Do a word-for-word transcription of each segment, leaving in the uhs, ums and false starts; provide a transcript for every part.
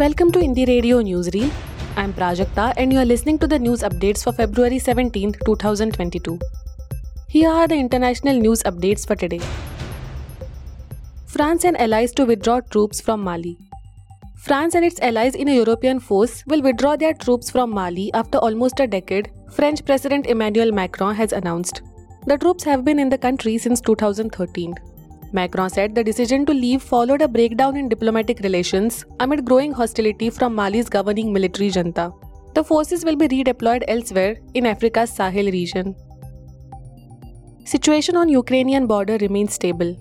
Welcome to Indie Radio Newsreel. I'm Prajakta and you are listening to the news updates for February seventeenth, twenty twenty-two. Here are the international news updates for today. France and allies to withdraw troops from Mali. France and its allies in a European force will withdraw their troops from Mali after almost a decade, French President Emmanuel Macron has announced. The troops have been in the country since two thousand thirteen. Macron said the decision to leave followed a breakdown in diplomatic relations amid growing hostility from Mali's governing military junta. The forces will be redeployed elsewhere in Africa's Sahel region. Situation on Ukrainian border remains stable.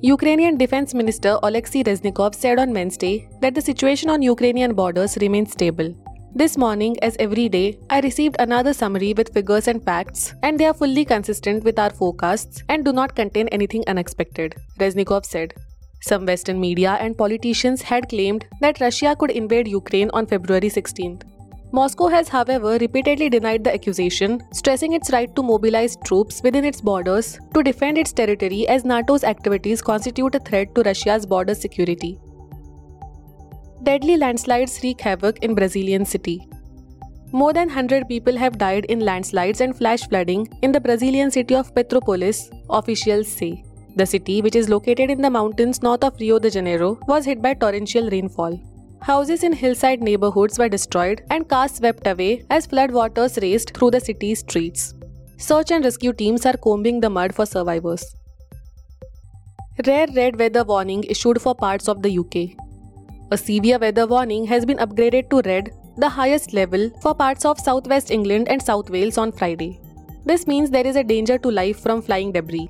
Ukrainian Defense Minister Oleksiy Reznikov said on Wednesday that the situation on Ukrainian borders remains stable. This morning, as every day, I received another summary with figures and facts, and they are fully consistent with our forecasts and do not contain anything unexpected, Reznikov said. Some Western media and politicians had claimed that Russia could invade Ukraine on February sixteenth. Moscow has, however, repeatedly denied the accusation, stressing its right to mobilize troops within its borders to defend its territory as NATO's activities constitute a threat to Russia's border security. Deadly landslides wreak havoc in Brazilian city. More than one hundred people have died in landslides and flash flooding in the Brazilian city of Petropolis, officials say. The city, which is located in the mountains north of Rio de Janeiro, was hit by torrential rainfall. Houses in hillside neighborhoods were destroyed and cars swept away as flood waters raced through the city's streets. Search and rescue teams are combing the mud for survivors. Rare red weather warning issued for parts of the U K. A severe weather warning has been upgraded to red, the highest level, for parts of southwest England and South Wales on Friday. This means there is a danger to life from flying debris.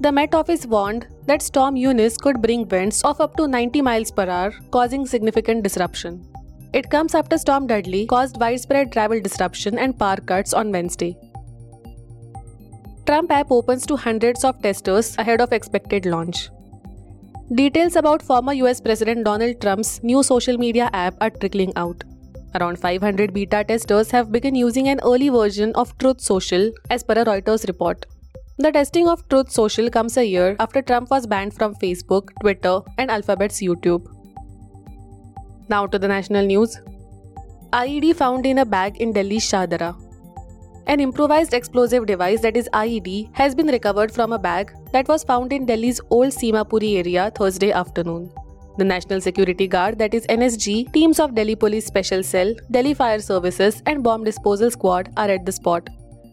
The Met Office warned that Storm Eunice could bring winds of up to ninety miles per hour, causing significant disruption. It comes after Storm Dudley caused widespread travel disruption and power cuts on Wednesday. Trump app opens to hundreds of testers ahead of expected launch. Details about former U S President Donald Trump's new social media app are trickling out. Around five hundred beta testers have begun using an early version of Truth Social, as per a Reuters report. The testing of Truth Social comes a year after Trump was banned from Facebook, Twitter, and Alphabet's YouTube. Now to the national news. I E D found in a bag in Delhi's Shadara. An improvised explosive device that is I E D has been recovered from a bag that was found in Delhi's old Seemapuri area Thursday afternoon. The National Security Guard, that is N S G, teams of Delhi Police Special Cell, Delhi Fire Services and Bomb Disposal Squad are at the spot.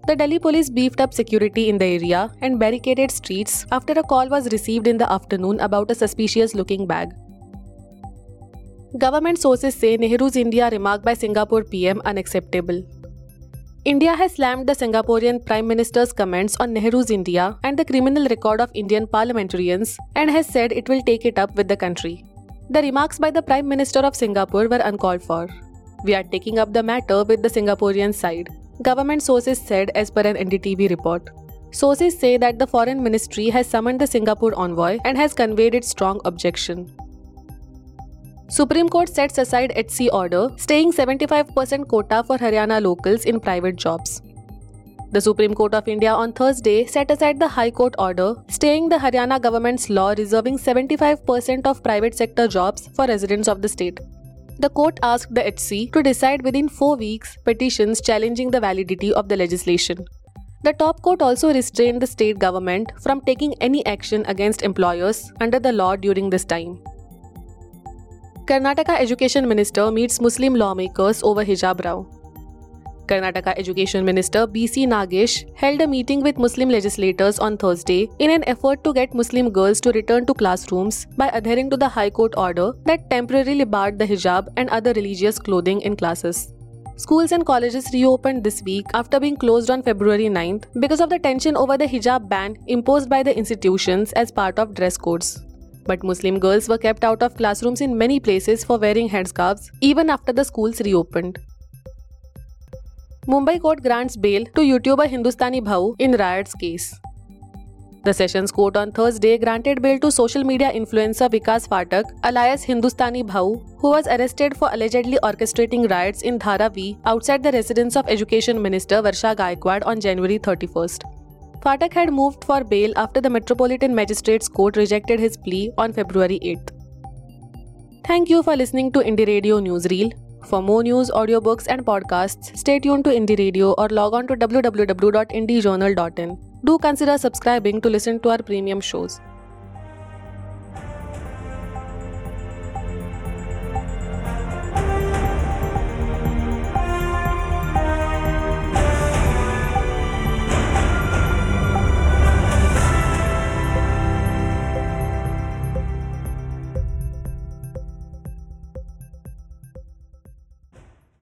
The Delhi police beefed up security in the area and barricaded streets after a call was received in the afternoon about a suspicious-looking bag. Government sources say Nehru's India remark by Singapore P M unacceptable. India has slammed the Singaporean Prime Minister's comments on Nehru's India and the criminal record of Indian parliamentarians and has said it will take it up with the country. The remarks by the Prime Minister of Singapore were uncalled for. We are taking up the matter with the Singaporean side, government sources said as per an N D T V report. Sources say that the Foreign Ministry has summoned the Singapore envoy and has conveyed its strong objection. Supreme Court sets aside H C order, staying seventy-five percent quota for Haryana locals in private jobs. The Supreme Court of India on Thursday set aside the High Court order, staying the Haryana government's law reserving seventy-five percent of private sector jobs for residents of the state. The court asked the H C to decide within four weeks petitions challenging the validity of the legislation. The top court also restrained the state government from taking any action against employers under the law during this time. Karnataka Education Minister meets Muslim lawmakers over hijab row. Karnataka Education Minister B C Nagesh held a meeting with Muslim legislators on Thursday in an effort to get Muslim girls to return to classrooms by adhering to the High Court order that temporarily barred the hijab and other religious clothing in classes. Schools and colleges reopened this week after being closed on February ninth because of the tension over the hijab ban imposed by the institutions as part of dress codes. But Muslim girls were kept out of classrooms in many places for wearing headscarves even after the schools reopened. Mumbai court grants bail to YouTuber Hindustani Bhau in riots case. The Sessions Court on Thursday granted bail to social media influencer Vikas Fatak, alias Hindustani Bhau, who was arrested for allegedly orchestrating riots in Dharavi outside the residence of Education Minister Varsha Gaikwad on January thirty-first. Fatak had moved for bail after the Metropolitan Magistrates Court rejected his plea on February eighth. Thank you for listening to Indie Radio Newsreel. For more news, audiobooks and podcasts, stay tuned to Indie Radio or log on to w w w dot indie journal dot in. Do consider subscribing to listen to our premium shows.